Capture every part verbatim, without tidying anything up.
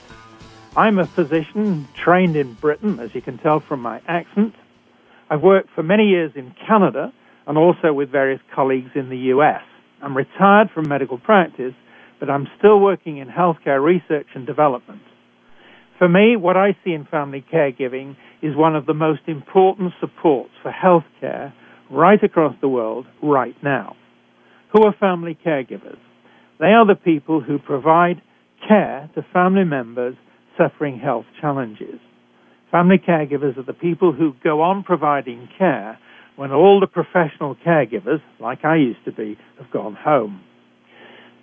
I'm a physician trained in Britain, as you can tell from my accent. I've worked for many years in Canada and also with various colleagues in the U S I'm retired from medical practice, but I'm still working in healthcare research and development. For me, what I see in family caregiving is one of the most important supports for healthcare right across the world right now. Who are family caregivers? They are the people who provide care to family members suffering health challenges. Family caregivers are the people who go on providing care when all the professional caregivers, like I used to be, have gone home.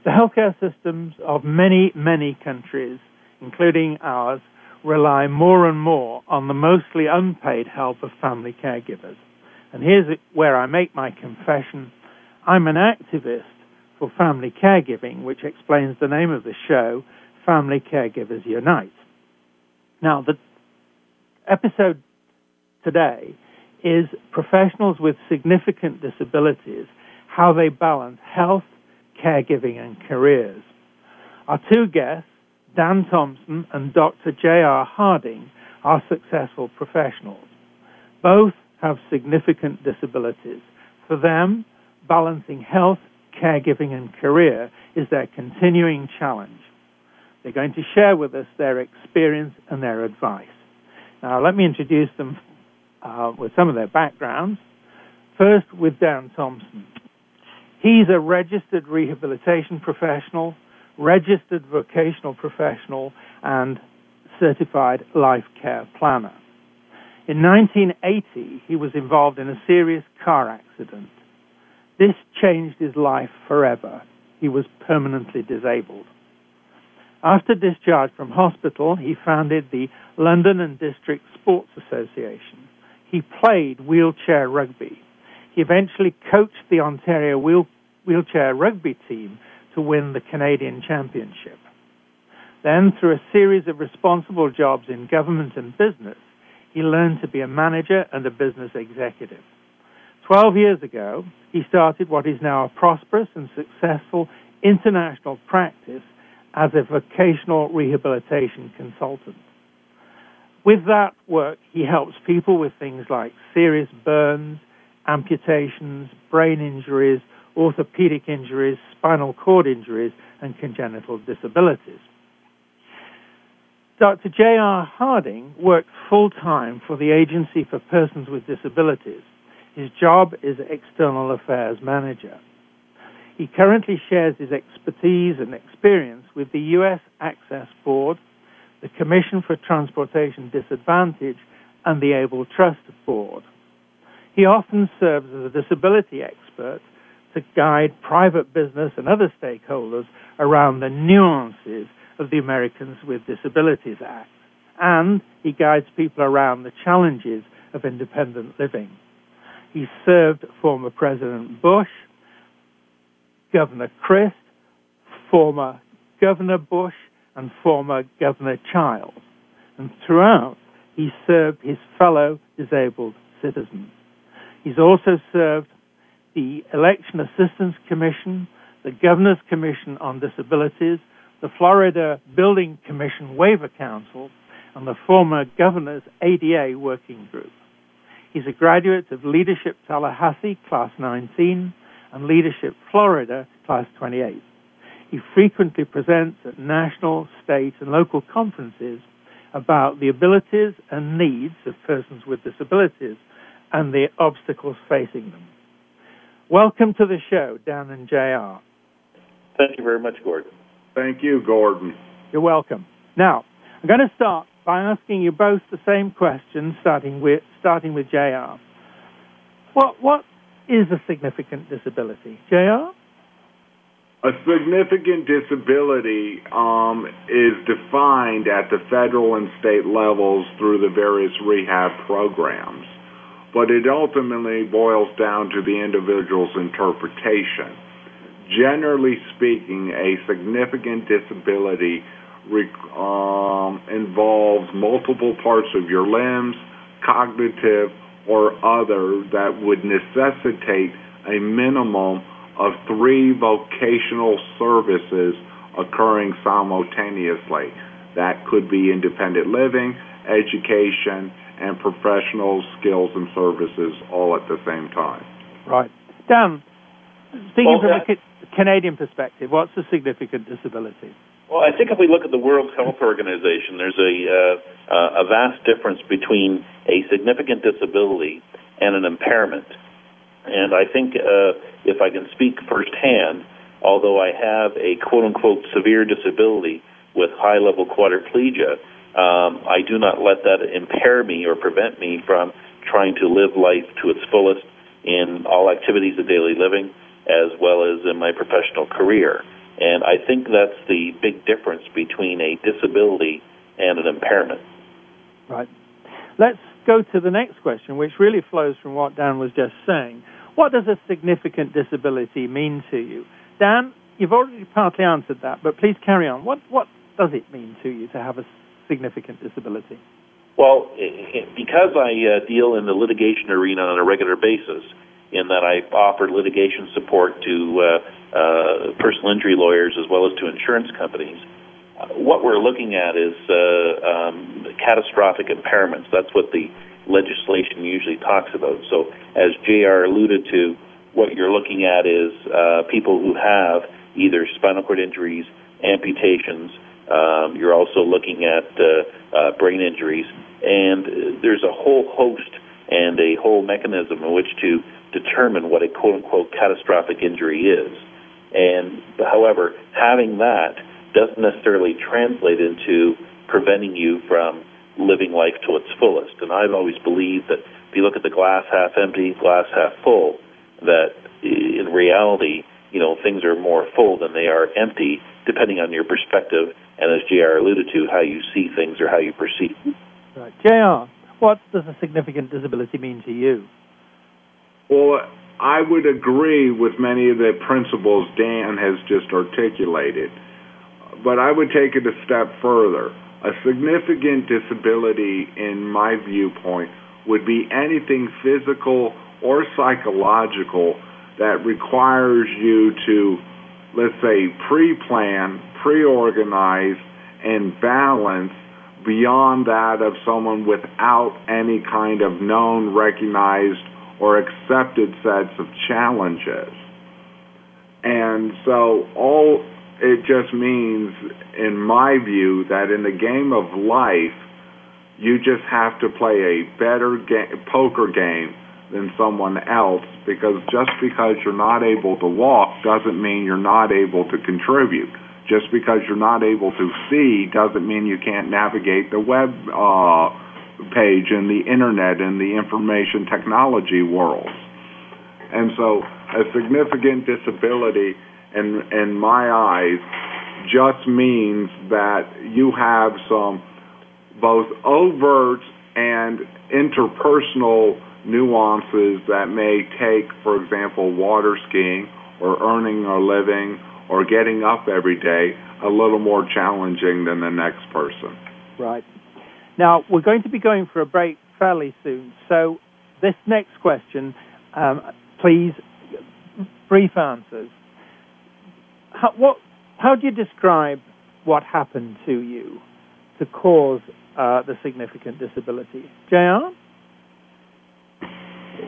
The healthcare systems of many, many countries, including ours, rely more and more on the mostly unpaid help of family caregivers. And here's where I make my confession. I'm an activist for family caregiving, which explains the name of the show, Family Caregivers Unite. Now, the episode today is professionals with significant disabilities, how they balance health, caregiving, and careers. Our two guests, Dan Thompson and Doctor J R Harding, are successful professionals. Both have significant disabilities. For them, balancing health, caregiving, and career is their continuing challenge. They're going to share with us their experience and their advice. Now, let me introduce them Uh, with some of their backgrounds. First, with Dan Thompson. He's a registered rehabilitation professional, registered vocational professional, and certified life care planner. In nineteen eighty, he was involved in a serious car accident. This changed his life forever. He was permanently disabled. After discharge from hospital, he founded the London and District Sports Association. He played wheelchair rugby. He eventually coached the Ontario wheel- wheelchair rugby team to win the Canadian Championship. Then, through a series of responsible jobs in government and business, he learned to be a manager and a business executive. Twelve years ago, he started what is now a prosperous and successful international practice as a vocational rehabilitation consultant. With that work, he helps people with things like serious burns, amputations, brain injuries, orthopedic injuries, spinal cord injuries, and congenital disabilities. Doctor J R Harding works full-time for the Agency for Persons with Disabilities. His job is External Affairs Manager. He currently shares his expertise and experience with the U S Access Board, the Commission for Transportation Disadvantage, and the Able Trust Board. He often serves as a disability expert to guide private business and other stakeholders around the nuances of the Americans with Disabilities Act, and he guides people around the challenges of independent living. He served former President Bush, Governor Christ, former Governor Bush, and former Governor Childs, and throughout he served his fellow disabled citizens. He's also served the Election Assistance Commission, the Governor's Commission on Disabilities, the Florida Building Commission Waiver Council, and the former Governor's A D A Working Group. He's a graduate of Leadership Tallahassee, Class nineteen, and Leadership Florida, Class twenty-eight. He frequently presents at national, state, and local conferences about the abilities and needs of persons with disabilities and the obstacles facing them. Welcome to the show, Dan and J R. Thank you very much, Gordon. Thank you, Gordon. You're welcome. Now, I'm going to start by asking you both the same question, starting with starting with J R. What what is a significant disability, J R? A significant disability um, is defined at the federal and state levels through the various rehab programs, but it ultimately boils down to the individual's interpretation. Generally speaking, a significant disability um, involves multiple parts of your limbs, cognitive or other, that would necessitate a minimum of three vocational services occurring simultaneously. That could be independent living, education, and professional skills and services all at the same time. Right. Dan, speaking well, from a Canadian perspective, what's a significant disability? Well, I think if we look at the World Health Organization, there's a, uh, a vast difference between a significant disability and an impairment. And I think uh, if I can speak firsthand, although I have a quote-unquote severe disability with high-level quadriplegia, Um, I do not let that impair me or prevent me from trying to live life to its fullest in all activities of daily living as well as in my professional career. And I think that's the big difference between a disability and an impairment. Right. Let's go to the next question, which really flows from what Dan was just saying. What does a significant disability mean to you? Dan, you've already partly answered that, but please carry on. What, what does it mean to you to have a significant disability? Well, because I uh, deal in the litigation arena on a regular basis, in that I offer litigation support to uh, uh, personal injury lawyers as well as to insurance companies, uh, what we're looking at is uh, um, catastrophic impairments. That's what the legislation usually talks about. So as J R alluded to, what you're looking at is uh, people who have either spinal cord injuries, amputations. Um, you're also looking at uh, uh, brain injuries, and there's a whole host and a whole mechanism in which to determine what a quote-unquote catastrophic injury is. And, however, having that doesn't necessarily translate into preventing you from living life to its fullest. And I've always believed that if you look at the glass half empty, glass half full, that in reality, you know, things are more full than they are empty, depending on your perspective, and as J R alluded to, how you see things or how you perceive. Right. J R, what does a significant disability mean to you? Well, I would agree with many of the principles Dan has just articulated, but I would take it a step further. A significant disability, in my viewpoint, would be anything physical or psychological that requires you to, let's say, pre-plan, pre-organize, and balance beyond that of someone without any kind of known, recognized, or accepted sets of challenges. And so all it just means, in my view, that in the game of life, you just have to play a better game, poker game than someone else, because just because you're not able to walk doesn't mean you're not able to contribute. Just because you're not able to see doesn't mean you can't navigate the web uh, page and the internet and the information technology world. And so a significant disability, in, in my eyes, just means that you have some both overt and interpersonal nuances that may take, for example, water skiing or earning a living or getting up every day a little more challenging than the next person. Right. Now, we're going to be going for a break fairly soon, so this next question, um, please, brief answers. How, what, how do you describe what happened to you to cause uh, the significant disability? J R?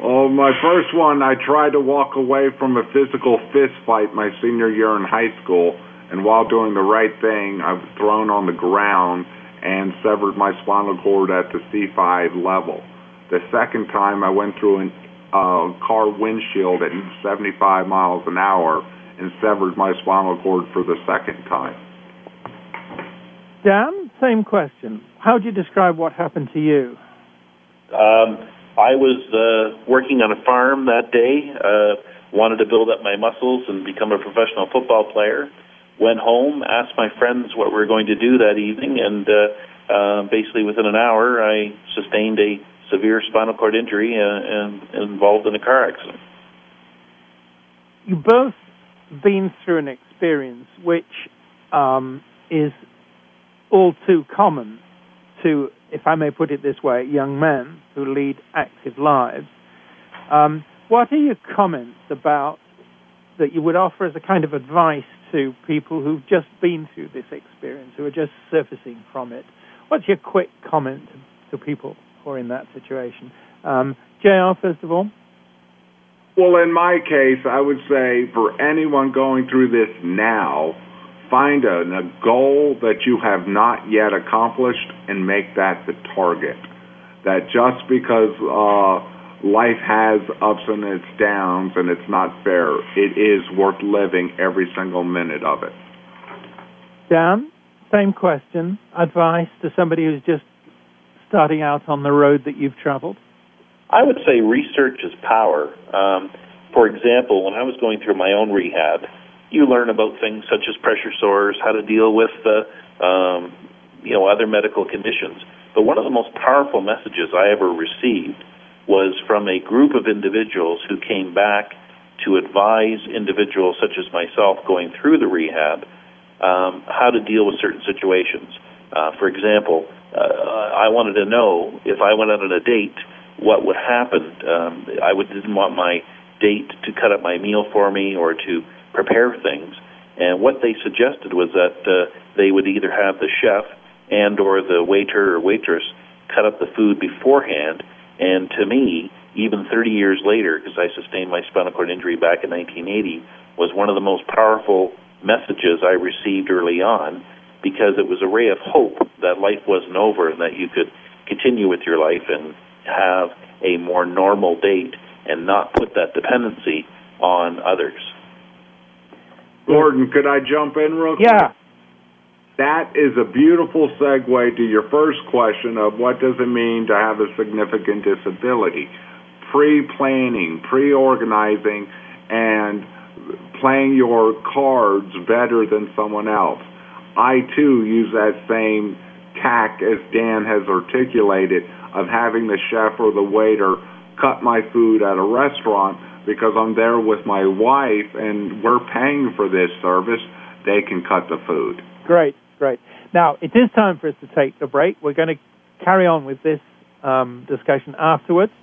Oh, my first one, I tried to walk away from a physical fist fight my senior year in high school, and while doing the right thing, I was thrown on the ground and severed my spinal cord at the C five level. The second time, I went through an uh, car windshield at seventy-five miles an hour and severed my spinal cord for the second time. Dan, same question. How would you describe what happened to you? Um, I was uh, working on a farm that day, uh, wanted to build up my muscles and become a professional football player. Went home, asked my friends what we were going to do that evening, and uh, uh, basically within an hour I sustained a severe spinal cord injury and, and involved in a car accident. You've both been through an experience which um, is all too common to, if I may put it this way, young men who lead active lives. Um, what are your comments about that you would offer as a kind of advice to people who've just been through this experience, who are just surfacing from it? What's your quick comment to people who are in that situation? Um, J R, first of all. Well, in my case, I would say for anyone going through this now, find a, a goal that you have not yet accomplished and make that the target. That just because uh, life has ups and its downs and it's not fair, it is worth living every single minute of it. Dan, same question. Advice to somebody who's just starting out on the road that you've traveled? I would say research is power. Um, for example, when I was going through my own rehab, you learn about things such as pressure sores, how to deal with uh, um, you know, other medical conditions. But one of the most powerful messages I ever received was from a group of individuals who came back to advise individuals such as myself going through the rehab um, how to deal with certain situations. Uh, for example, uh, I wanted to know if I went out on a date, what would happen. Um, I would, didn't want my date to cut up my meal for me or to prepare things. And what they suggested was that uh, they would either have the chef and or the waiter or waitress cut up the food beforehand. And to me, even thirty years later, because I sustained my spinal cord injury back in nineteen eighty, was one of the most powerful messages I received early on, because it was a ray of hope that life wasn't over and that you could continue with your life and have a more normal date and not put that dependency on others. Gordon, could I jump in real quick? Yeah. That is a beautiful segue to your first question of what does it mean to have a significant disability. Pre-planning, pre-organizing, and playing your cards better than someone else. I, too, use that same tack as Dan has articulated of having the chef or the waiter cut my food at a restaurant because I'm there with my wife and we're paying for this service. They can cut the food. Great, great. Now, it is time for us to take the break. We're going to carry on with this um, discussion afterwards.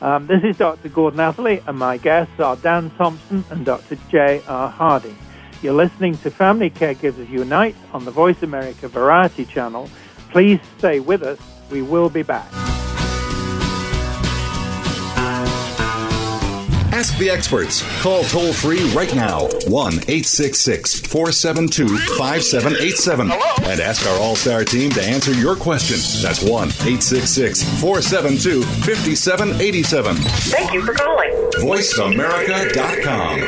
Um, this is Doctor Gordon Atherley, and my guests are Dan Thompson and Doctor J R Harding. You're listening to Family Caregivers Unite on the Voice America Variety Channel. Please stay with us. We will be back. Ask the experts. Call toll-free right now, one eight six six, four seven two, five seven eight seven. Hello? And ask our All-Star team to answer your question. That's one eight six six, four seven two, five seven eight seven. Thank you for calling. voice america dot com.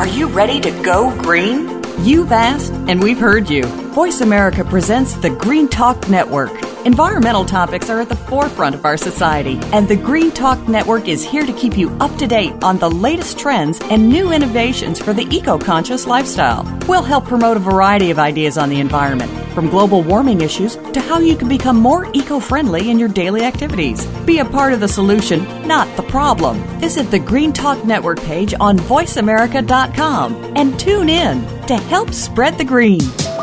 Are you ready to go green? You've asked, and we've heard you. Voice America presents the Green Talk Network. Environmental topics are at the forefront of our society, and the Green Talk Network is here to keep you up to date on the latest trends and new innovations for the eco-conscious lifestyle. We'll help promote a variety of ideas on the environment, from global warming issues to how you can become more eco-friendly in your daily activities. Be a part of the solution, not the problem. Visit the Green Talk Network page on voice america dot com and tune in to help spread the green.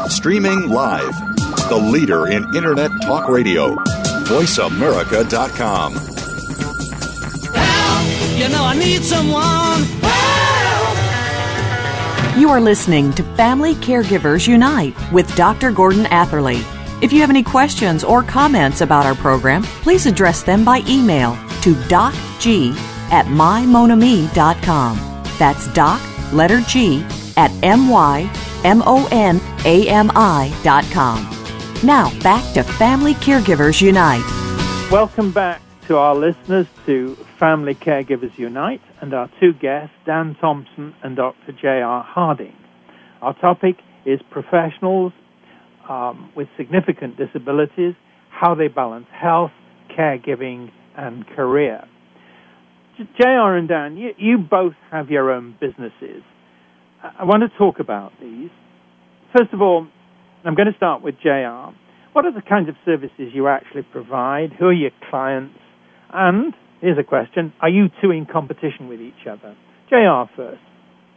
Streaming live, the leader in Internet talk radio, voice america dot com. Help! You know I need someone. Help! You are listening to Family Caregivers Unite with Doctor Gordon Atherley. If you have any questions or comments about our program, please address them by email to docg at my monami dot com. That's doc, letter G, at my monami dot com. Now, back to Family Caregivers Unite. Welcome back to our listeners to Family Caregivers Unite and our two guests, Dan Thompson and Doctor J R Harding. Our topic is professionals um, with significant disabilities, how they balance health, caregiving, and career. J R and Dan, you, you both have your own businesses. I want to talk about these. First of all, I'm going to start with J R. What are the kinds of services you actually provide? Who are your clients? And here's a question, are you two in competition with each other? J R first.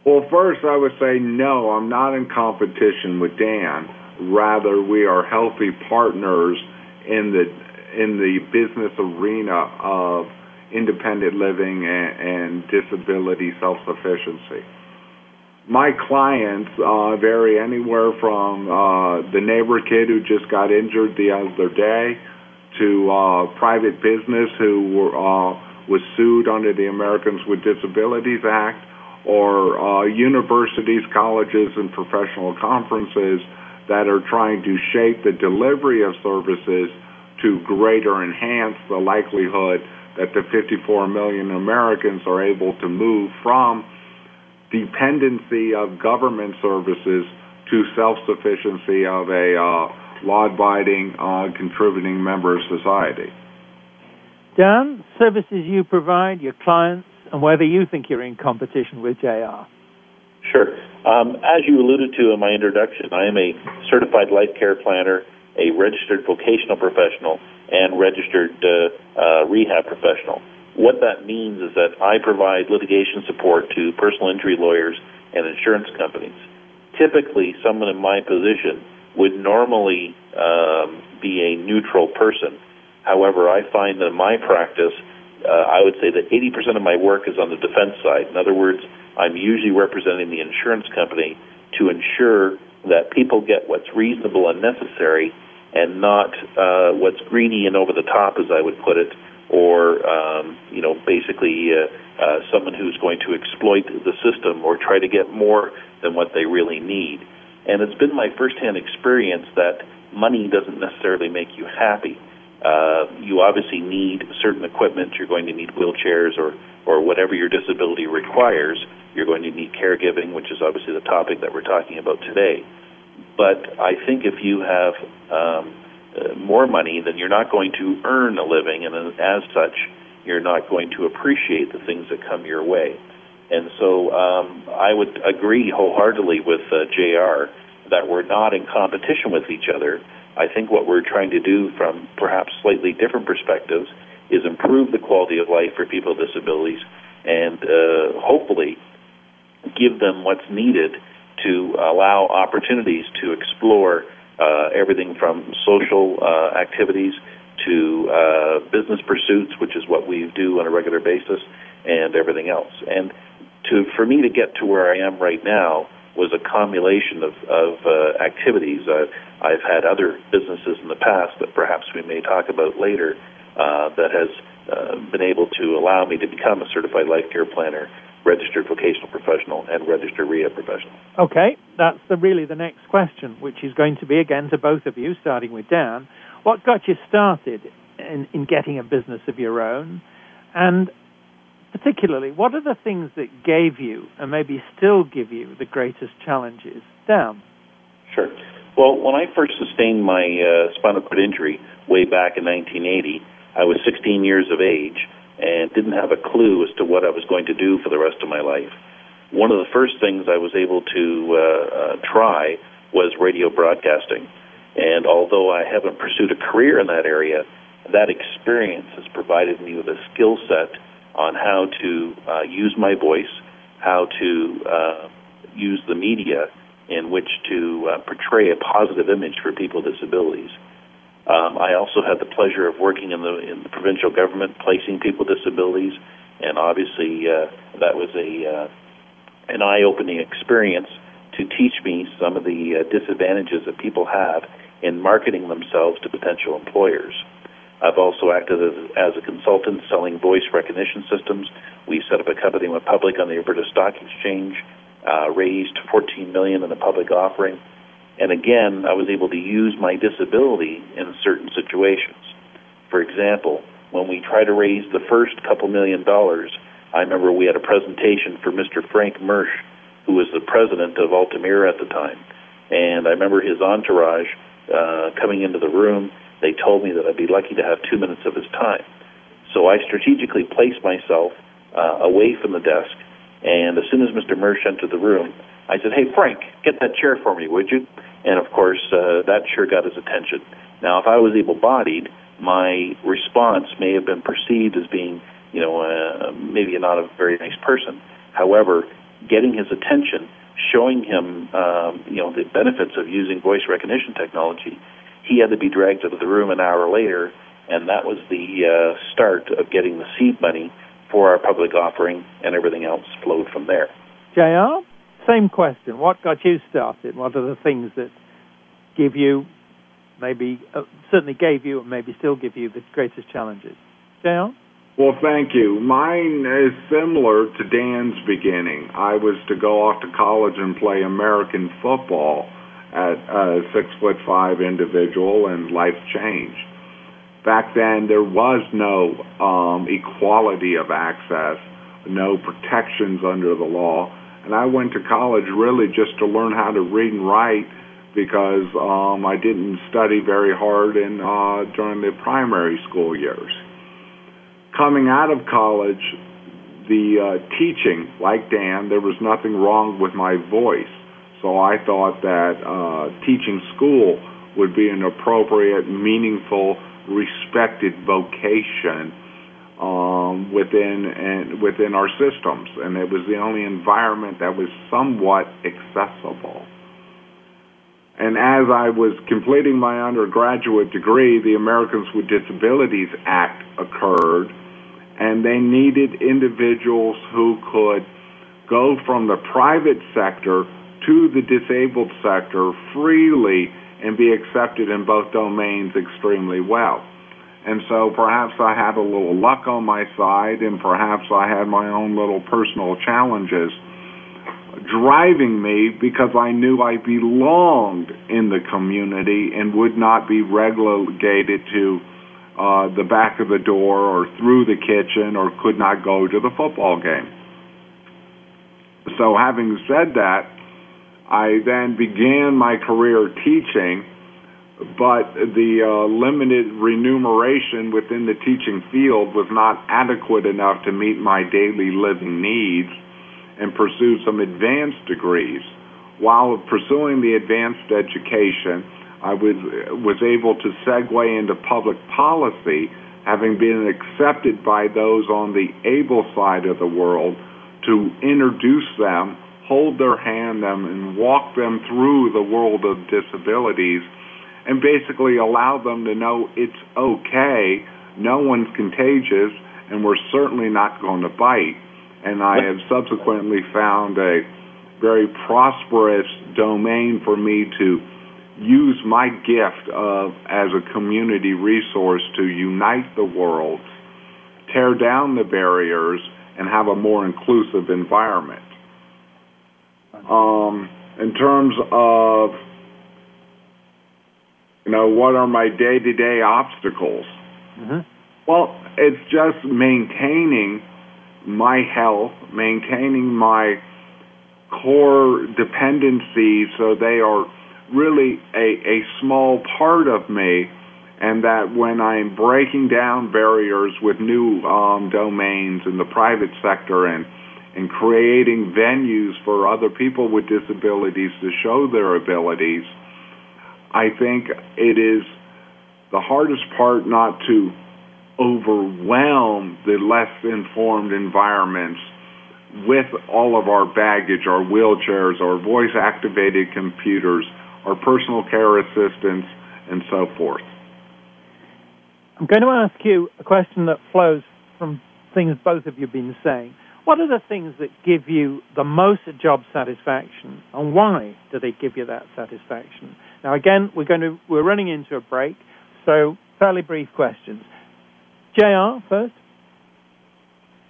Well, first, I would say no, I'm not in competition with Dan. Rather, we are healthy partners in the in the business arena of independent living and, and disability self-sufficiency. My clients uh, vary anywhere from uh, the neighborhood kid who just got injured the other day to uh, private business who were, uh, was sued under the Americans with Disabilities Act, or uh, universities, colleges, and professional conferences that are trying to shape the delivery of services to greater enhance the likelihood that the fifty-four million Americans are able to move from dependency of government services to self-sufficiency of a uh, law-abiding, uh, contributing member of society. Dan, services you provide, your clients, and whether you think you're in competition with J R. Sure. Um, as you alluded to in my introduction, I am a certified life care planner, a registered vocational professional, and registered uh, uh, rehab professional. What that means is that I provide litigation support to personal injury lawyers and insurance companies. Typically, someone in my position would normally um, be a neutral person. However, I find that in my practice, uh, I would say that eighty percent of my work is on the defense side. In other words, I'm usually representing the insurance company to ensure that people get what's reasonable and necessary and not uh, what's greedy and over the top, as I would put it, or, um, you know, basically uh, uh, someone who's going to exploit the system or try to get more than what they really need. And it's been my firsthand experience that money doesn't necessarily make you happy. Uh, you obviously need certain equipment. You're going to need wheelchairs or, or whatever your disability requires. You're going to need caregiving, which is obviously the topic that we're talking about today. But I think if you have um, uh, more money, then you're not going to earn a living, and as such, you're not going to appreciate the things that come your way. And so um, I would agree wholeheartedly with uh, J R that we're not in competition with each other. I think what we're trying to do from perhaps slightly different perspectives is improve the quality of life for people with disabilities and uh, hopefully give them what's needed to allow opportunities to explore uh, everything from social uh, activities to uh, business pursuits, which is what we do on a regular basis, and everything else. And to for me to get to where I am right now was a accumulation of, of uh, activities. Uh, I've had other businesses in the past that perhaps we may talk about later uh, that has uh, been able to allow me to become a certified life care planner, registered vocational professional, and registered rehab professional. Okay, that's the, really the next question, which is going to be, again, to both of you, starting with Dan. What got you started in, in getting a business of your own? And particularly, what are the things that gave you, and maybe still give you, the greatest challenges? Dan? Sure. Well, when I first sustained my uh, spinal cord injury way back in nineteen eighty, I was sixteen years of age and didn't have a clue as to what I was going to do for the rest of my life. One of the first things I was able to uh, uh, try was radio broadcasting. And although I haven't pursued a career in that area, that experience has provided me with a skill set on how to uh, use my voice, how to uh, use the media in which to uh, portray a positive image for people with disabilities. Um, I also had the pleasure of working in the in the provincial government, placing people with disabilities, and obviously uh, that was a uh, an eye-opening experience to teach me some of the uh, disadvantages that people have in marketing themselves to potential employers. I've also acted as a consultant selling voice recognition systems. We set up a company with public on the Alberta Stock Exchange. uh, raised fourteen million dollars in the public offering. And again, I was able to use my disability in certain situations. For example, when we try to raise the first couple million dollars, I remember we had a presentation for Mister Frank Mersch, who was the president of Altamira at the time. And I remember his entourage uh, coming into the room. They told me that I'd be lucky to have two minutes of his time. So I strategically placed myself uh, away from the desk. And as soon as Mister Mersch entered the room, I said, "Hey, Frank, get that chair for me, would you?" And, of course, uh, that sure got his attention. Now, if I was able-bodied, my response may have been perceived as being, you know, uh, maybe not a very nice person. However, getting his attention, showing him, um, you know, the benefits of using voice recognition technology, he had to be dragged out of the room an hour later, and that was the uh, start of getting the seed money for our public offering, and everything else flowed from there. J R? Same question. What got you started? What are the things that give you, maybe, uh, certainly gave you, and maybe still give you the greatest challenges? Dan? Well, thank you. Mine is similar to Dan's beginning. I was to go off to college and play American football at a six foot five individual, and life changed. Back then, there was no um, equality of access, no protections under the law. And I went to college really just to learn how to read and write, because um, I didn't study very hard in, uh, during the primary school years. Coming out of college, the uh, teaching, like Dan, there was nothing wrong with my voice. So I thought that uh, teaching school would be an appropriate, meaningful, respected vocation Um, within and within our systems, and it was the only environment that was somewhat accessible. And as I was completing my undergraduate degree, the Americans with Disabilities Act occurred, and they needed individuals who could go from the private sector to the disabled sector freely and be accepted in both domains extremely well. And so perhaps I had a little luck on my side, and perhaps I had my own little personal challenges driving me, because I knew I belonged in the community and would not be relegated to uh, the back of the door or through the kitchen, or could not go to the football game. So having said that, I then began my career teaching, but the uh, limited remuneration within the teaching field was not adequate enough to meet my daily living needs, and pursued some advanced degrees. While pursuing the advanced education, I was, was able to segue into public policy, having been accepted by those on the able side of the world, to introduce them, hold their hand them, and walk them through the world of disabilities, and basically allow them to know it's okay, no one's contagious, and we're certainly not going to bite. And I have subsequently found a very prosperous domain for me to use my gift of as a community resource to unite the world, tear down the barriers, and have a more inclusive environment. Um, in terms of You know, what are my day-to-day obstacles? Mm-hmm. Well, it's just maintaining my health, maintaining my core dependencies, so they are really a, a small part of me, and that when I'm breaking down barriers with new um, domains in the private sector, and, and creating venues for other people with disabilities to show their abilities, I think it is the hardest part not to overwhelm the less informed environments with all of our baggage, our wheelchairs, our voice-activated computers, our personal care assistants, and so forth. I'm going to ask you a question that flows from things both of you have been saying. What are the things that give you the most job satisfaction, and why do they give you that satisfaction? Now, again, we're going to we're running into a break, so fairly brief questions. J R first.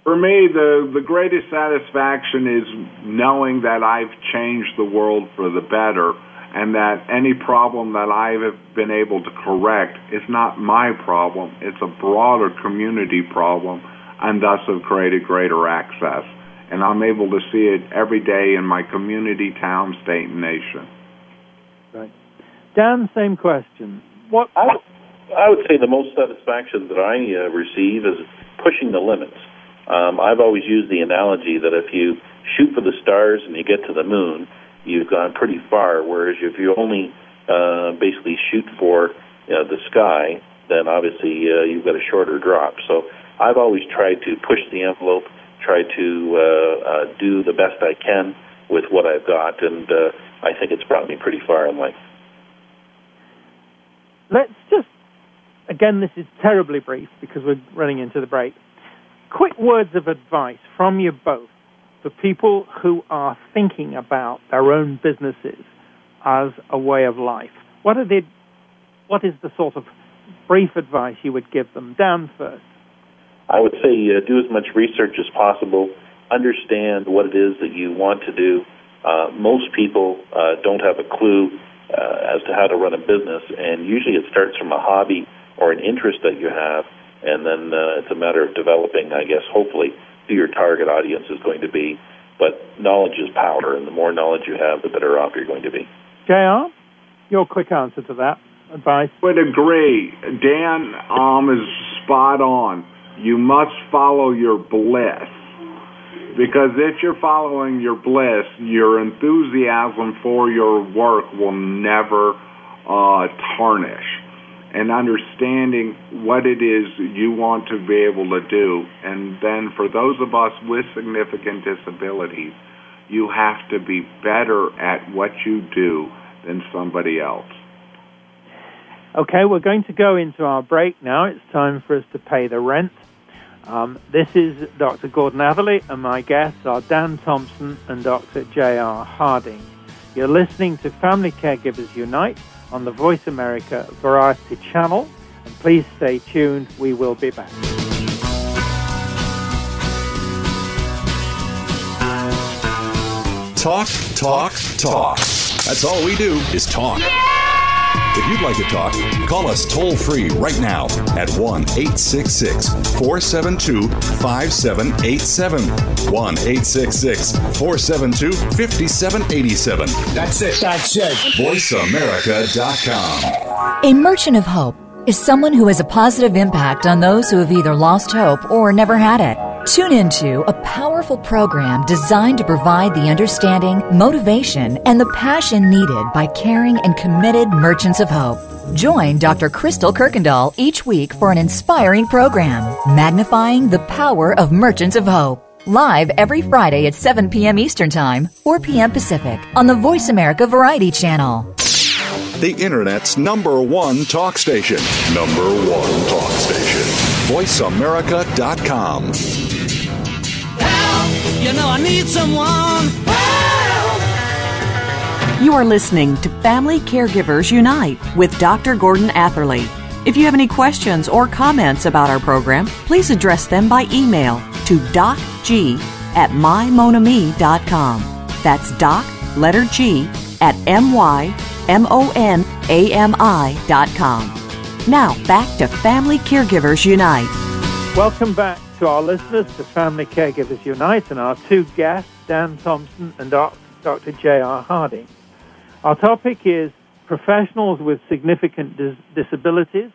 For me, the, the greatest satisfaction is knowing that I've changed the world for the better, and that any problem that I have been able to correct is not my problem. It's a broader community problem, and thus have created greater access. And I'm able to see it every day in my community, town, state, and nation. Right. Dan, same question. What I would, I would say the most satisfaction that I uh, receive is pushing the limits. Um, I've always used the analogy that if you shoot for the stars and you get to the moon, you've gone pretty far, whereas if you only uh, basically shoot for uh, the sky, then obviously uh, you've got a shorter drop. So I've always tried to push the envelope, try to uh, uh, do the best I can with what I've got, and uh, I think it's brought me pretty far in life. Let's just, again, this is terribly brief because we're running into the break. Quick words of advice from you both for people who are thinking about their own businesses as a way of life. What are the, what is the sort of brief advice you would give them? Dan first. I would say uh, do as much research as possible. Understand what it is that you want to do. Uh, most people uh, don't have a clue uh, as to how to run a business, and usually it starts from a hobby or an interest that you have. And then uh, it's a matter of developing, I guess, hopefully, who your target audience is going to be. But knowledge is power, and the more knowledge you have, the better off you're going to be. J R, your quick answer to that advice. I would agree. Dan um, is spot on. You must follow your bliss, because if you're following your bliss, your enthusiasm for your work will never uh, tarnish. And understanding what it is you want to be able to do. And then for those of us with significant disabilities, you have to be better at what you do than somebody else. Okay, we're going to go into our break now. It's time for us to pay the rent. Um, this is Doctor Gordon Atherley, and my guests are Dan Thompson and Doctor J R Harding. You're listening to Family Caregivers Unite on the Voice America Variety Channel, and please stay tuned. We will be back. Talk, talk, talk. That's all we do is talk. Yeah! If you'd like to talk, call us toll free right now at one eight six six four seven two five seven eight seven. one eight six six four seven two five seven eight seven. That's it. That's it. voice america dot com. A merchant of hope is someone who has a positive impact on those who have either lost hope or never had it. Tune into a powerful program designed to provide the understanding, motivation, and the passion needed by caring and committed merchants of hope. Join Doctor Crystal Kirkendall each week for an inspiring program, Magnifying the Power of Merchants of Hope. Live every Friday at seven p.m. Eastern Time, four p.m. Pacific, on the Voice America Variety Channel. The Internet's number one talk station. Number one talk station. voice america dot com. Help! You know I need someone. Help! You are listening to Family Caregivers Unite with Doctor Gordon Atherley. If you have any questions or comments about our program, please address them by email to doc g at my monami dot com. That's doc, letter G, at m y m o n a m i dot com. Now, back to Family Caregivers Unite. Welcome back to our listeners to Family Caregivers Unite and our two guests, Dan Thompson and Doctor J R Harding. Our topic is professionals with significant dis- disabilities,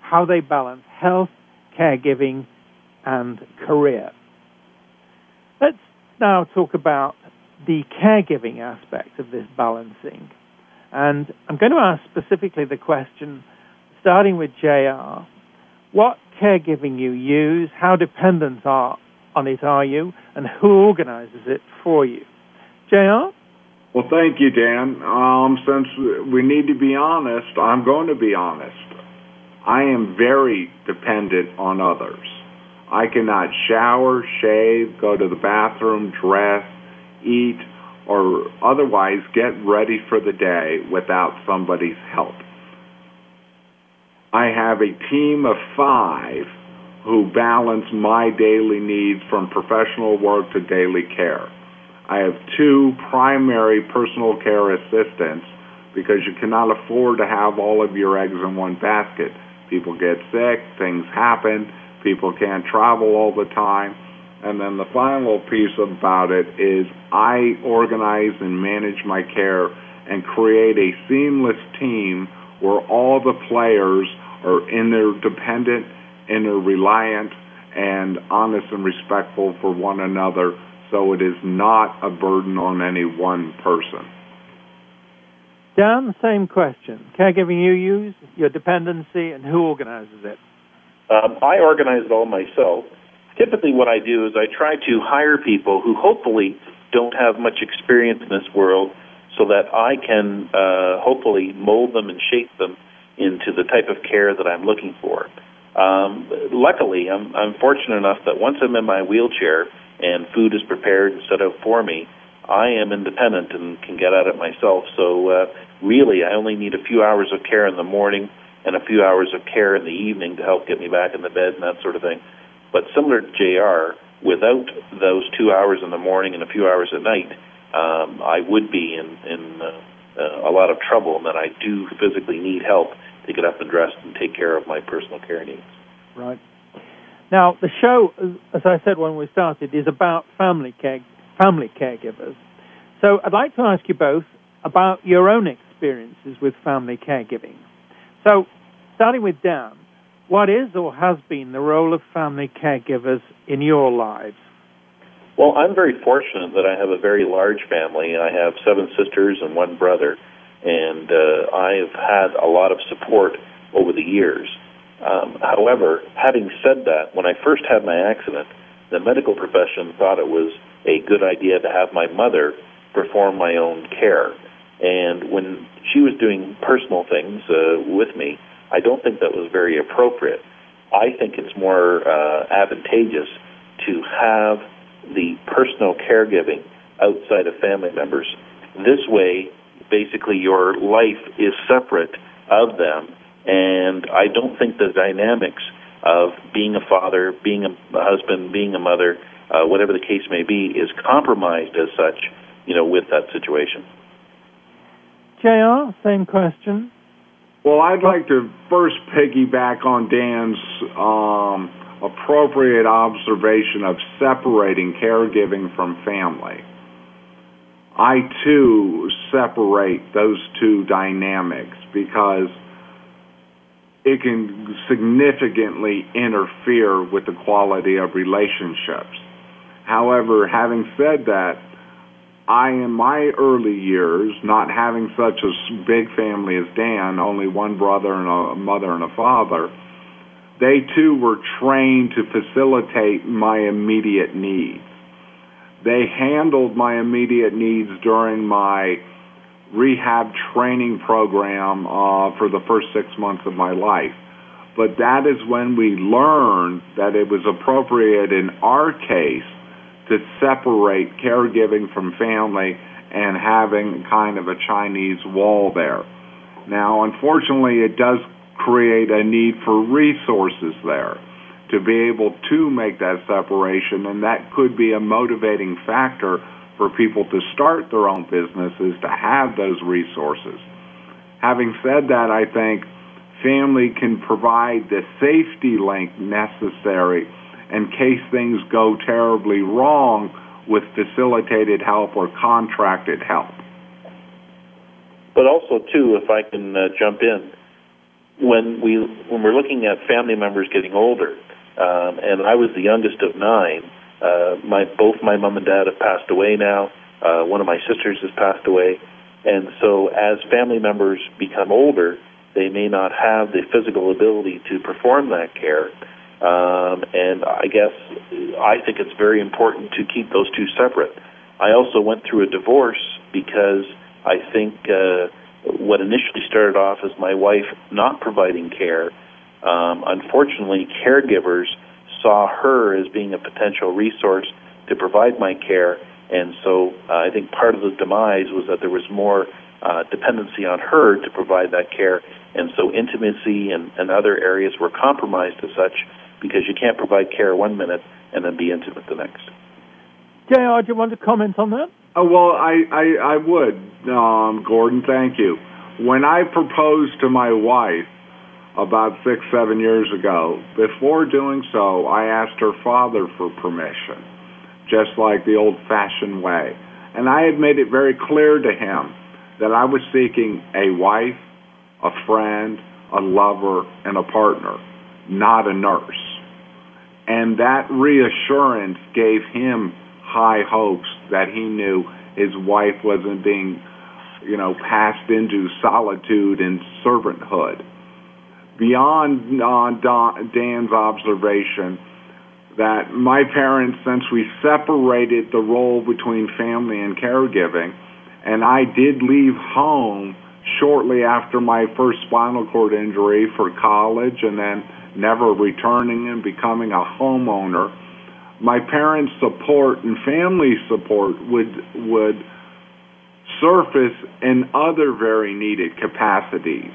how they balance health, caregiving, and career. Let's now talk about the caregiving aspect of this balancing. And I'm going to ask specifically the question, starting with J R, what caregiving you use, how dependent are, on it are you, and who organizes it for you? J R? Well, thank you, Dan. Um, since we need to be honest, I'm going to be honest. I am very dependent on others. I cannot shower, shave, go to the bathroom, dress, eat, or otherwise get ready for the day without somebody's help. I have a team of five who balance my daily needs from professional work to daily care. I have two primary personal care assistants because you cannot afford to have all of your eggs in one basket. People get sick, things happen, people can't travel all the time. And then the final piece about it is I organize and manage my care and create a seamless team where all the players are interdependent, interreliant, and honest and respectful for one another, so it is not a burden on any one person. Dan, same question. Caregiving you use, your dependency, and who organizes it? Um, I organize it all myself. Typically what I do is I try to hire people who hopefully don't have much experience in this world so that I can uh, hopefully mold them and shape them into the type of care that I'm looking for. Um, luckily, I'm, I'm fortunate enough that once I'm in my wheelchair and food is prepared and set out for me, I am independent and can get at it myself. So uh, really, I only need a few hours of care in the morning and a few hours of care in the evening to help get me back in the bed and that sort of thing. But similar to J R, without those two hours in the morning and a few hours at night, um, I would be in, in uh, uh, a lot of trouble, and that I do physically need help to get up and dressed and take care of my personal care needs. Right. Now, the show, as I said when we started, is about family care, family caregivers. So I'd like to ask you both about your own experiences with family caregiving. So, starting with Dan, what is or has been the role of family caregivers in your lives? Well, I'm very fortunate that I have a very large family. I have seven sisters and one brother, and uh, I've had a lot of support over the years. Um, however, having said that, when I first had my accident, the medical profession thought it was a good idea to have my mother perform my own care. And when she was doing personal things uh, with me, I don't think that was very appropriate. I think it's more uh, advantageous to have the personal caregiving outside of family members. This way, basically, your life is separate of them, and I don't think the dynamics of being a father, being a husband, being a mother, uh, whatever the case may be, is compromised as such, you know, with that situation. J R, same question. Well, I'd like to first piggyback on Dan's um, appropriate observation of separating caregiving from family. I, too, separate those two dynamics because it can significantly interfere with the quality of relationships. However, having said that, I, in my early years, not having such a big family as Dan, only one brother and a mother and a father, they, too, were trained to facilitate my immediate needs. They handled my immediate needs during my rehab training program uh, for the first six months of my life. But that is when we learned that it was appropriate in our case to separate caregiving from family and having kind of a Chinese wall there. Now, unfortunately, it does create a need for resources there to be able to make that separation, and that could be a motivating factor for people to start their own businesses, to have those resources. Having said that, I think family can provide the safety link necessary in case things go terribly wrong with facilitated help or contracted help. But also, too, if I can uh, jump in, When we when we're looking at family members getting older, um, and I was the youngest of nine, uh, my both my mom and dad have passed away now. Uh, one of my sisters has passed away, and so as family members become older, they may not have the physical ability to perform that care. Um, and I guess I think it's very important to keep those two separate. I also went through a divorce because I think. Uh, What initially started off as my wife not providing care, um, unfortunately, caregivers saw her as being a potential resource to provide my care, and so uh, I think part of the demise was that there was more uh, dependency on her to provide that care, and so intimacy and, and other areas were compromised as such, because you can't provide care one minute and then be intimate the next. J R, do you want to comment on that? Oh, well, I, I, I would, um, Gordon, thank you. When I proposed to my wife about six, seven years ago, before doing so, I asked her father for permission, just like the old-fashioned way. And I had made it very clear to him that I was seeking a wife, a friend, a lover, and a partner, not a nurse. And that reassurance gave him high hopes that he knew his wife wasn't being, you know, passed into solitude and servanthood. Beyond uh, Dan's observation that my parents, since we separated the role between family and caregiving, and I did leave home shortly after my first spinal cord injury for college and then never returning and becoming a homeowner, my parents' support and family support would would surface in other very needed capacities.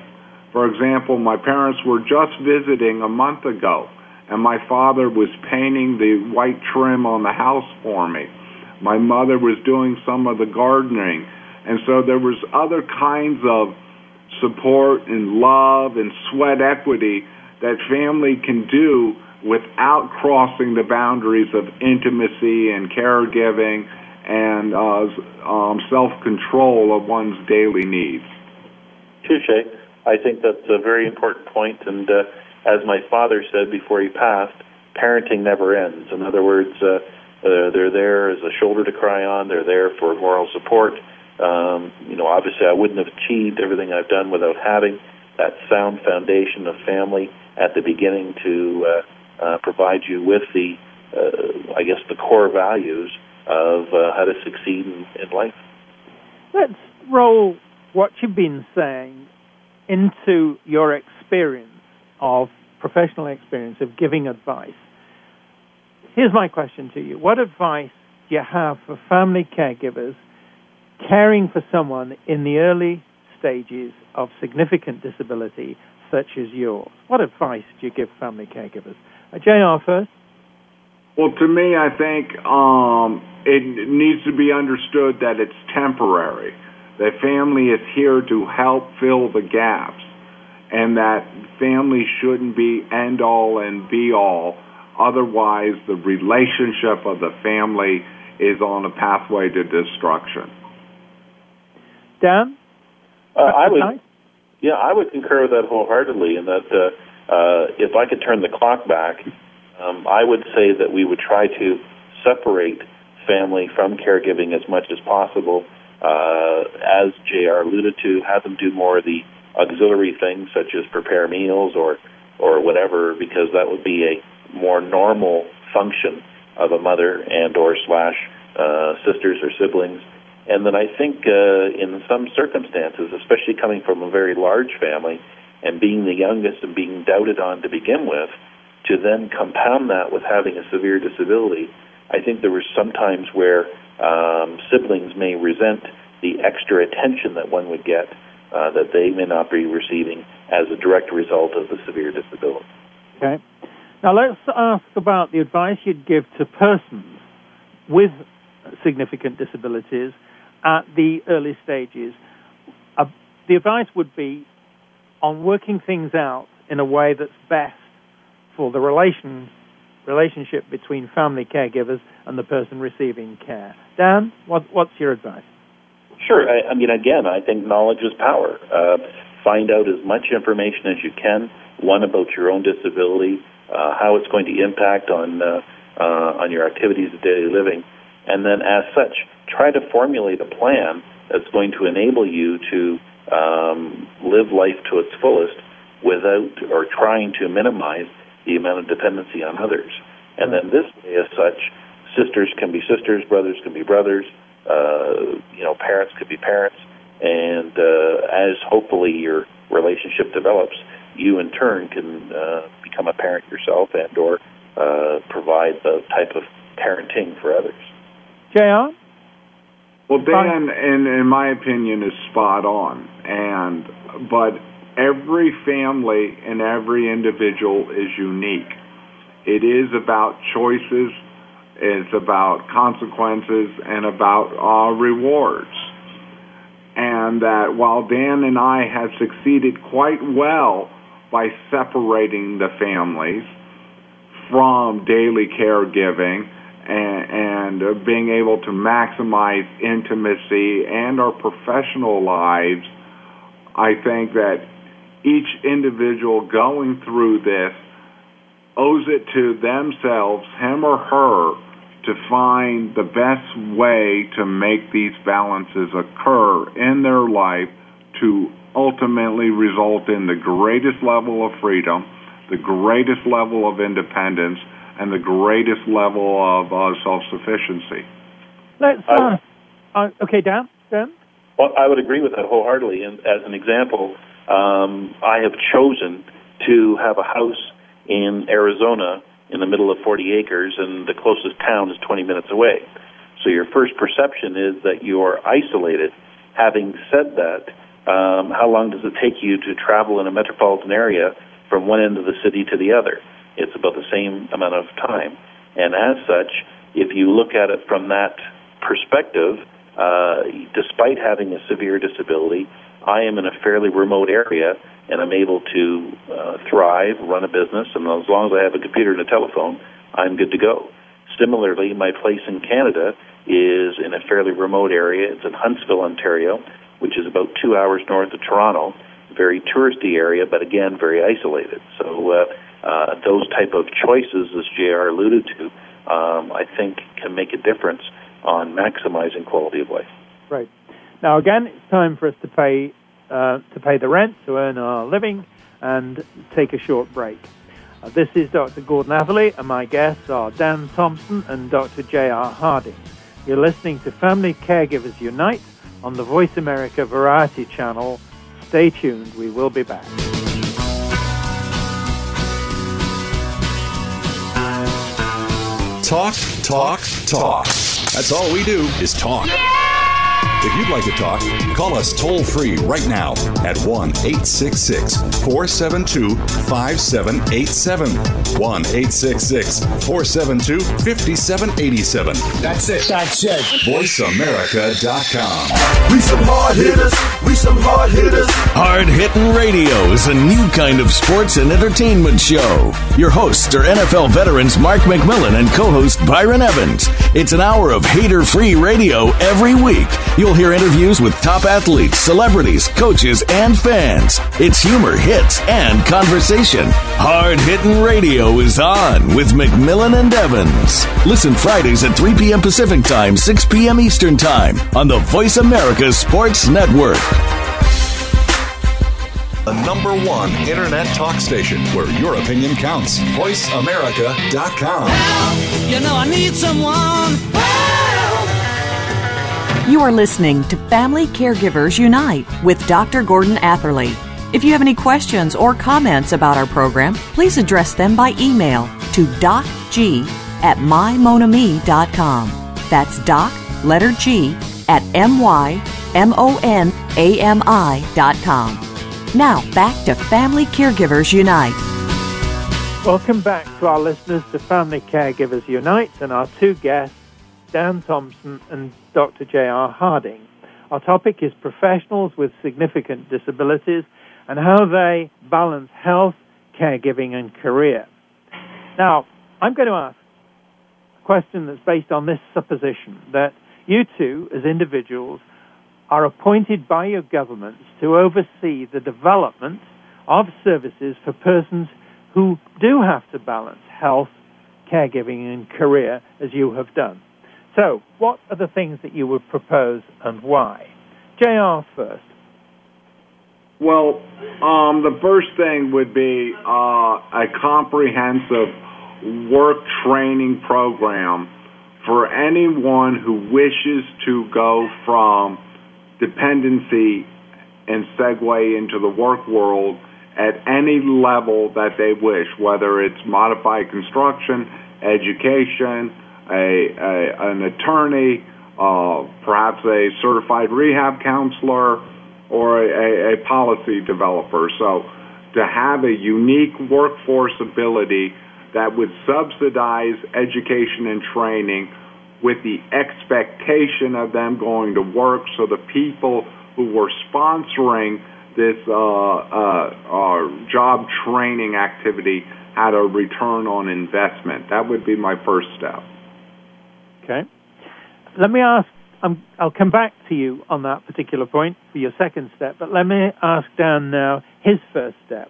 For example, my parents were just visiting a month ago, and my father was painting the white trim on the house for me. My mother was doing some of the gardening. And so there was other kinds of support and love and sweat equity that family can do without crossing the boundaries of intimacy and caregiving and uh, um, self-control of one's daily needs. Touche. I think that's a very important point. And uh, as my father said before he passed, parenting never ends. In other words, uh, uh, they're there as a shoulder to cry on. They're there for moral support. Um, you know, obviously I wouldn't have achieved everything I've done without having that sound foundation of family at the beginning to uh, uh, provide you with the, uh, I guess, the core values of uh, how to succeed in, in life. Let's roll what you've been saying into your experience of, professional experience of giving advice. Here's my question to you. What advice do you have for family caregivers caring for someone in the early stages of significant disability such as yours? What advice do you give family caregivers? Uh, J R first. Well, to me, I think um, it needs to be understood that it's temporary, that family is here to help fill the gaps, and that family shouldn't be end-all and be-all. Otherwise, the relationship of the family is on a pathway to destruction. Dan? Uh, I would, nice. yeah, I would concur with that wholeheartedly. In that, uh, uh, if I could turn the clock back, um, I would say that we would try to separate family from caregiving as much as possible. Uh, as J R alluded to, have them do more of the auxiliary things, such as prepare meals or or whatever, because that would be a more normal function of a mother and or slash uh, sisters or siblings. And then I think uh, in some circumstances, especially coming from a very large family and being the youngest and being doted on to begin with, to then compound that with having a severe disability, I think there were some times where um, siblings may resent the extra attention that one would get uh, that they may not be receiving as a direct result of the severe disability. Okay. Now let's ask about the advice you'd give to persons with significant disabilities at the early stages. Uh, the advice would be on working things out in a way that's best for the relation, relationship between family caregivers and the person receiving care. Dan, what, what's your advice? Sure. I, I mean, again, I think knowledge is power. Uh, find out as much information as you can, one, about your own disability, uh, how it's going to impact on, uh, uh, on your activities of daily living, and then as such, try to formulate a plan that's going to enable you to um, live life to its fullest without or trying to minimize the amount of dependency on others. And then this way, as such, sisters can be sisters, brothers can be brothers, uh, you know, parents could be parents, and uh, as hopefully your relationship develops, you in turn can uh, become a parent yourself and or uh, provide the type of parenting for others. J R? Well, Dan, in, in my opinion, is spot on. And but every family and every individual is unique. It is about choices, it's about consequences, and about uh, rewards. And that while Dan and I have succeeded quite well by separating the families from daily caregiving and, and being able to maximize intimacy and our professional lives, I think that each individual going through this owes it to themselves, him or her, to find the best way to make these balances occur in their life to ultimately result in the greatest level of freedom, the greatest level of independence, and the greatest level of uh, self-sufficiency. Let's, uh, uh, okay, Dan? Dan? Well, I would agree with that wholeheartedly. And as an example, um, I have chosen to have a house in Arizona in the middle of forty acres, and the closest town is twenty minutes away. So your first perception is that you are isolated. Having said that, um, how long does it take you to travel in a metropolitan area from one end of the city to the other? It's about the same amount of time. And as such, if you look at it from that perspective, uh, despite having a severe disability, I am in a fairly remote area, and I'm able to uh, thrive, run a business, and as long as I have a computer and a telephone, I'm good to go. Similarly, my place in Canada is in a fairly remote area. It's in Huntsville, Ontario, which is about two hours north of Toronto, very touristy area, but again, very isolated. So uh, uh, those type of choices, as J R alluded to, um, I think can make a difference on maximizing quality of life. Right. Now, again, it's time for us to pay uh, to pay the rent, to earn our living, and take a short break. Uh, this is Doctor Gordon Atherley, and my guests are Dan Thompson and Doctor J R Harding. You're listening to Family Caregivers Unite on the Voice America Variety Channel. Stay tuned. We will be back. Talk, talk, talk. That's all we do is talk. Yeah! If you'd like to talk, call us toll-free right now at one eight six six four seven two five seven eight seven. one eight six six four seven two five seven eight seven. That's it. That's it. voice america dot com. We some hard hitters. We some hard hitters. Hard Hittin' Radio is a new kind of sports and entertainment show. Your hosts are N F L veterans Mark McMillan and co-host Byron Evans. It's an hour of hater-free radio every week. You'll hear interviews with top athletes, celebrities, coaches, and fans. It's humor, hits, and conversation. Hard Hittin' Radio is on with McMillan and Evans. Listen Fridays at three p.m. Pacific Time, six p.m. Eastern Time on the Voice America Sports Network. The number one internet talk station where your opinion counts. voice america dot com. Help, you know I need someone. Help. You are listening to Family Caregivers Unite with Doctor Gordon Atherley. If you have any questions or comments about our program, please address them by email to doc g at my monami dot com. That's doc, letter G, at M Y M O N A M I dot com. Now, back to Family Caregivers Unite. Welcome back to our listeners to Family Caregivers Unite and our two guests, Dan Thompson and Doctor J R Harding. Our topic is professionals with significant disabilities and how they balance health, caregiving, and career. Now, I'm going to ask a question that's based on this supposition that you two, as individuals, are appointed by your governments to oversee the development of services for persons who do have to balance health, caregiving, and career, as you have done. So, what are the things that you would propose and why? J R first. Well, um, the first thing would be uh, a comprehensive work training program for anyone who wishes to go from dependency and segue into the work world at any level that they wish, whether it's modified construction, education, A, a, an attorney, uh, perhaps a certified rehab counselor, or a, a policy developer. So to have a unique workforce ability that would subsidize education and training with the expectation of them going to work. So the people who were sponsoring this uh, uh, uh, job training activity had a return on investment. That would be my first step. Okay. Let me ask, um, I'll come back to you on that particular point for your second step, but let me ask Dan now his first step.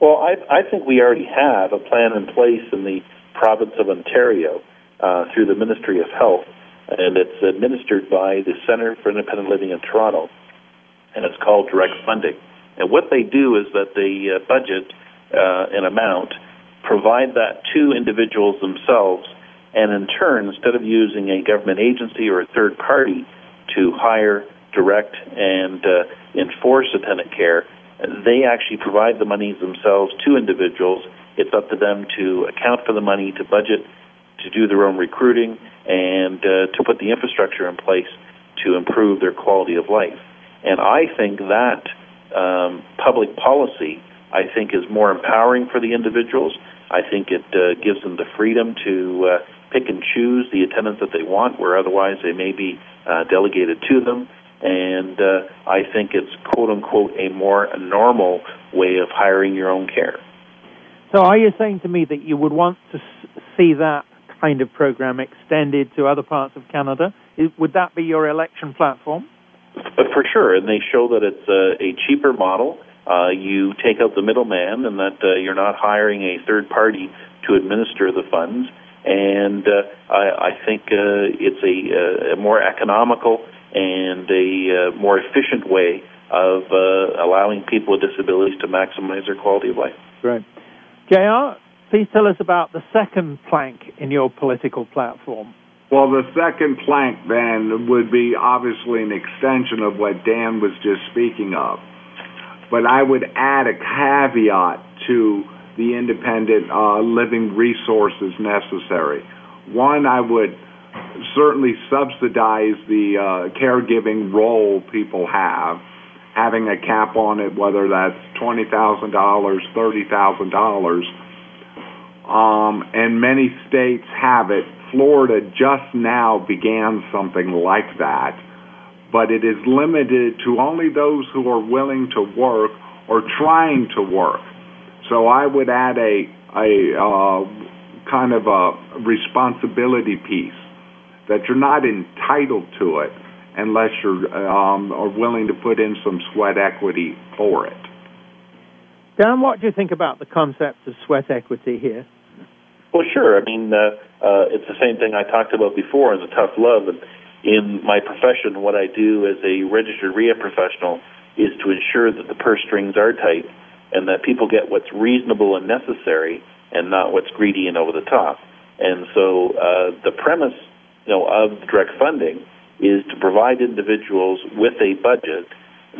Well, I, I think we already have a plan in place in the province of Ontario uh, through the Ministry of Health, and it's administered by the Centre for Independent Living in Toronto, and it's called Direct Funding. And what they do is that they uh, budget uh, an amount, provide that to individuals themselves, and in turn, instead of using a government agency or a third party to hire, direct, and uh, enforce attendant care, they actually provide the monies themselves to individuals. It's up to them to account for the money, to budget, to do their own recruiting, and uh, to put the infrastructure in place to improve their quality of life. And I think that um, public policy, I think, is more empowering for the individuals. I think it uh, gives them the freedom to uh, pick and choose the attendants that they want, where otherwise they may be uh, delegated to them. And uh, I think it's, quote-unquote, a more normal way of hiring your own care. So are you saying to me that you would want to see that kind of program extended to other parts of Canada? Would that be your election platform? For sure, and they show that it's a, a cheaper model. Uh, you take out the middleman and that uh, you're not hiring a third party to administer the funds. And uh, I, I think uh, it's a, a more economical and a uh, more efficient way of uh, allowing people with disabilities to maximize their quality of life. Right. J R, please tell us about the second plank in your political platform. Well, the second plank, then, would be obviously an extension of what Dan was just speaking of. But I would add a caveat to the independent uh, living resources necessary. One, I would certainly subsidize the uh, caregiving role people have, having a cap on it, whether that's twenty thousand dollars, thirty thousand dollars. Um, and many states have it. Florida just now began something like that, but it is limited to only those who are willing to work or trying to work. So I would add a, a uh, kind of a responsibility piece that you're not entitled to it unless you're um, are willing to put in some sweat equity for it. Dan, what do you think about the concept of sweat equity here? Well, sure. I mean, uh, uh, it's the same thing I talked about before in the tough love. And in my profession, what I do as a registered R E A professional is to ensure that the purse strings are tight and that people get what's reasonable and necessary and not what's greedy and over the top. And so uh, the premise, you know, of direct funding is to provide individuals with a budget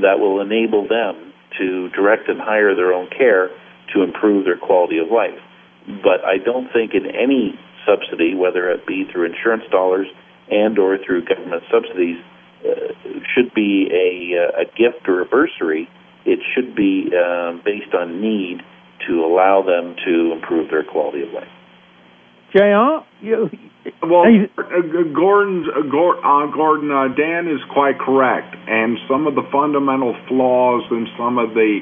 that will enable them to direct and hire their own care to improve their quality of life. But I don't think in any subsidy, whether it be through insurance dollars and or through government subsidies, uh, should be a, a gift or a bursary. It should be uh, based on need to allow them to improve their quality of life. J R? You, well, Gordon's, uh, Gordon, uh, Dan is quite correct. And some of the fundamental flaws in some of the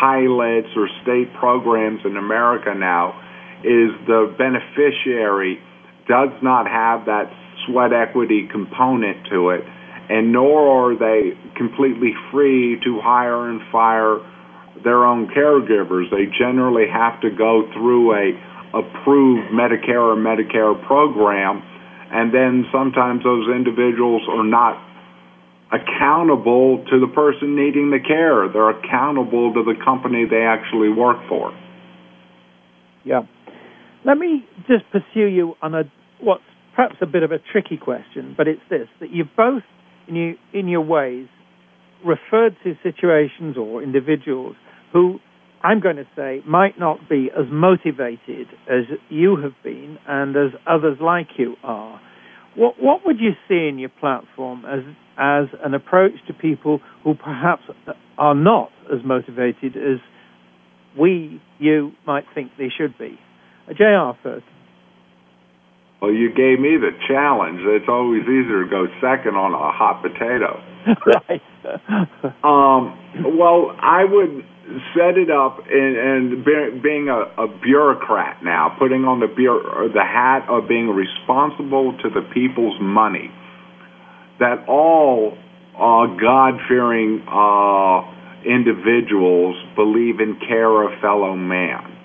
pilots or state programs in America now is the beneficiary does not have that sweat equity component to it, and nor are they completely free to hire and fire their own caregivers. They generally have to go through a approved Medicare or Medicare program, and then sometimes those individuals are not accountable to the person needing the care. They're accountable to the company they actually work for. Yeah. Let me just pursue you on a what's perhaps a bit of a tricky question, but it's this, that you've both, in, you, in your ways, referred to situations or individuals who, I'm going to say, might not be as motivated as you have been and as others like you are. What, what would you see in your platform as as an approach to people who perhaps are not as motivated as we, you, might think they should be? J R first. Well, you gave me the challenge. It's always easier to go second on a hot potato. Right. um, well, I would set it up, and, and being a, a bureaucrat now, putting on the bureau, the hat of being responsible to the people's money, that all uh, God-fearing uh, individuals believe in care of fellow man.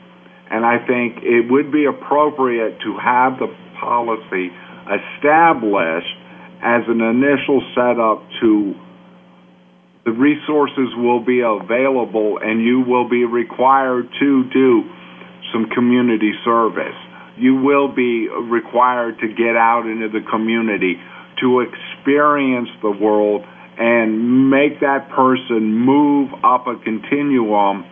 And I think it would be appropriate to have the policy established as an initial setup to the resources will be available and you will be required to do some community service. You will be required to get out into the community to experience the world and make that person move up a continuum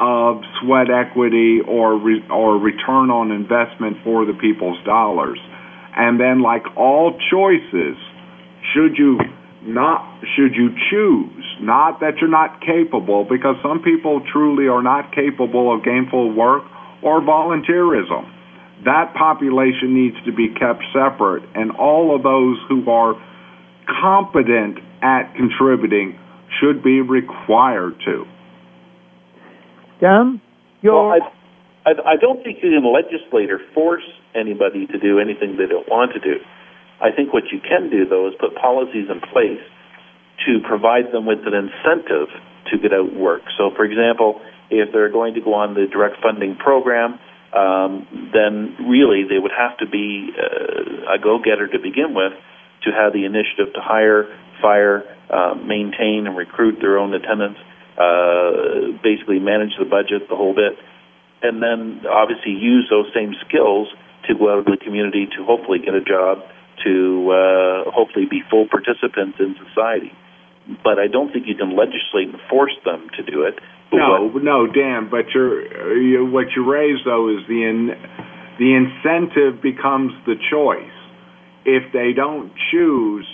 of sweat equity or re, or return on investment for the people's dollars. And then, like all choices, should you not should you choose, not that you're not capable, because some people truly are not capable of gainful work or volunteerism. That population needs to be kept separate, and all of those who are competent at contributing should be required to. Dan, well, I, I, I don't think you can legislate or force anybody to do anything they don't want to do. I think what you can do, though, is put policies in place to provide them with an incentive to get out and work. So, for example, if they're going to go on the direct funding program, um, then really they would have to be uh, a go-getter to begin with to have the initiative to hire, fire, uh, maintain, and recruit their own attendants. Uh, basically manage the budget, the whole bit, and then obviously use those same skills to go out to the community to hopefully get a job, to uh, hopefully be full participants in society. But I don't think you can legislate and force them to do it. No, what, no, Dan, but you're, you, what you raise, though, is the in, the incentive becomes the choice. If they don't choose,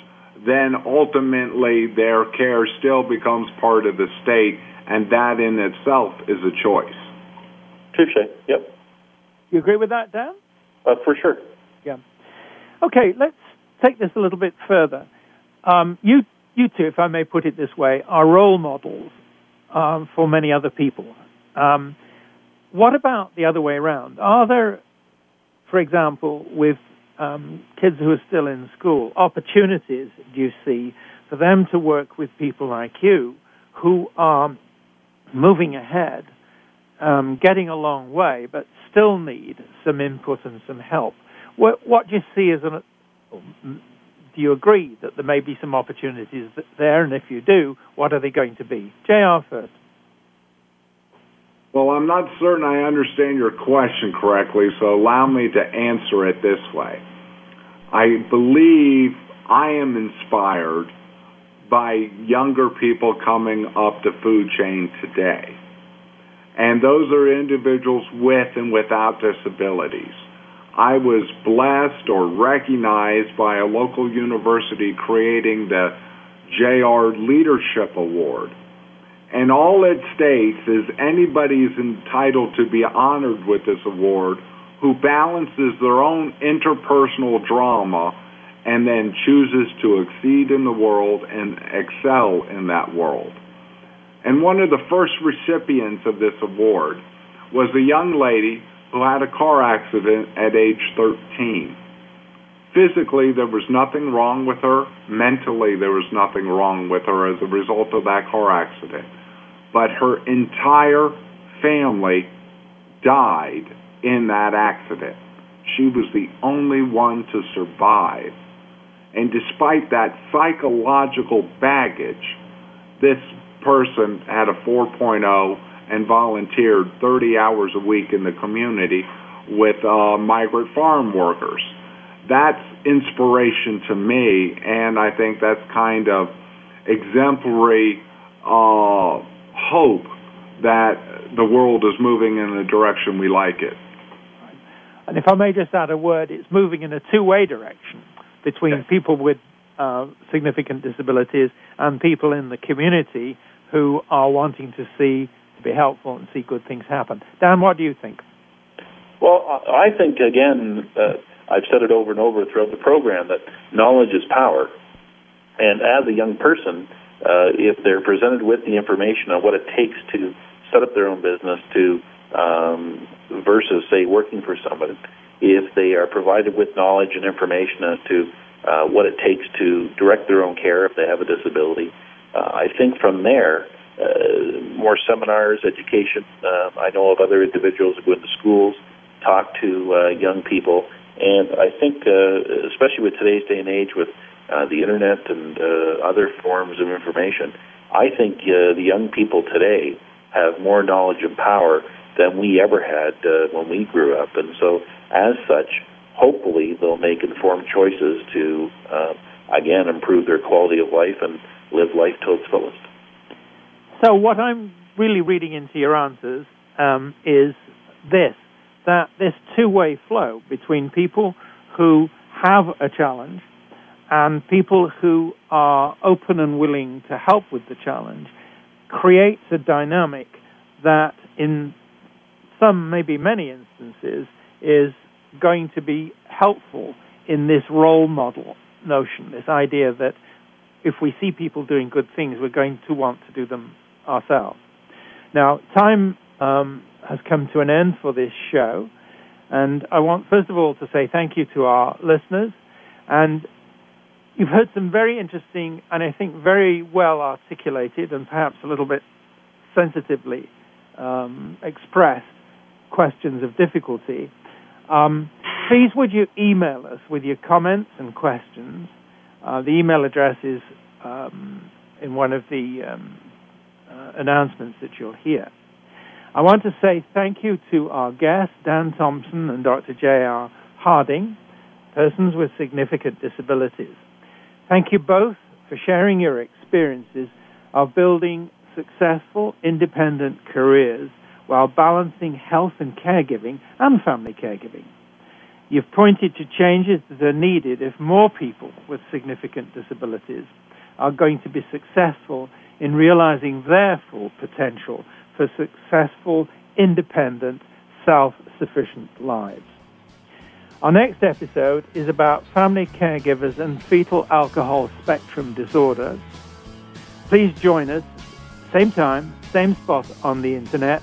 then ultimately their care still becomes part of the state, and that in itself is a choice. Touché, yep. You agree with that, Dan? Uh, for sure. Yeah. Okay, let's take this a little bit further. Um, you, you two, if I may put it this way, are role models um, for many other people. Um, what about the other way around? Are there, for example, with Um, kids who are still in school, opportunities do you see for them to work with people like you who are moving ahead, um, getting a long way, but still need some input and some help? What, what do you see as an... Do you agree that there may be some opportunities there? And if you do, what are they going to be? J R first. Well, I'm not certain I understand your question correctly, so allow me to answer it this way. I believe I am inspired by younger people coming up the food chain today. And those are individuals with and without disabilities. I was blessed or recognized by a local university creating the J R Leadership Award. And all it states is anybody is entitled to be honored with this award who balances their own interpersonal drama and then chooses to exceed in the world and excel in that world. And one of the first recipients of this award was a young lady who had a car accident at age thirteen. Physically, there was nothing wrong with her. Mentally, there was nothing wrong with her as a result of that car accident. But her entire family died in that accident. She was the only one to survive. And despite that psychological baggage, this person had a four point oh and volunteered thirty hours a week in the community with uh, migrant farm workers. That's inspiration to me, and I think that's kind of exemplary uh, hope that the world is moving in the direction we like it. And if I may just add a word, it's moving in a two-way direction between yes. people with uh, significant disabilities and people in the community who are wanting to see, to be helpful and see good things happen. Dan, what do you think? Well, I think, again, uh, I've said it over and over throughout the program, that knowledge is power. And as a young person, uh, if they're presented with the information on what it takes to set up their own business to um, versus, say, working for somebody, if they are provided with knowledge and information as to uh, what it takes to direct their own care if they have a disability, uh, I think from there, uh, more seminars, education. Uh, I know of other individuals who go into schools, talk to uh, young people, and I think, uh, especially with today's day and age, with uh, the internet and uh, other forms of information, I think uh, the young people today have more knowledge and power than we ever had uh, when we grew up, and so as such, hopefully they'll make informed choices to, uh, again, improve their quality of life and live life to its fullest. So what I'm really reading into your answers um, is this, that this two-way flow between people who have a challenge and people who are open and willing to help with the challenge creates a dynamic that in some, maybe many instances, is going to be helpful in this role model notion, this idea that if we see people doing good things, we're going to want to do them ourselves. Now, time um, has come to an end for this show, and I want, first of all, to say thank you to our listeners. And you've heard some very interesting and I think very well articulated and perhaps a little bit sensitively um, expressed questions of difficulty. Um, please would you email us with your comments and questions. Uh, the email address is um, in one of the um, uh, announcements that you'll hear. I want to say thank you to our guests, Dan Thompson and Doctor J R Harding, persons with significant disabilities. Thank you both for sharing your experiences of building successful, independent careers while balancing health and caregiving and family caregiving. You've pointed to changes that are needed if more people with significant disabilities are going to be successful in realizing their full potential for successful, independent, self-sufficient lives. Our next episode is about family caregivers and fetal alcohol spectrum disorders. Please join us, same time, same spot on the internet.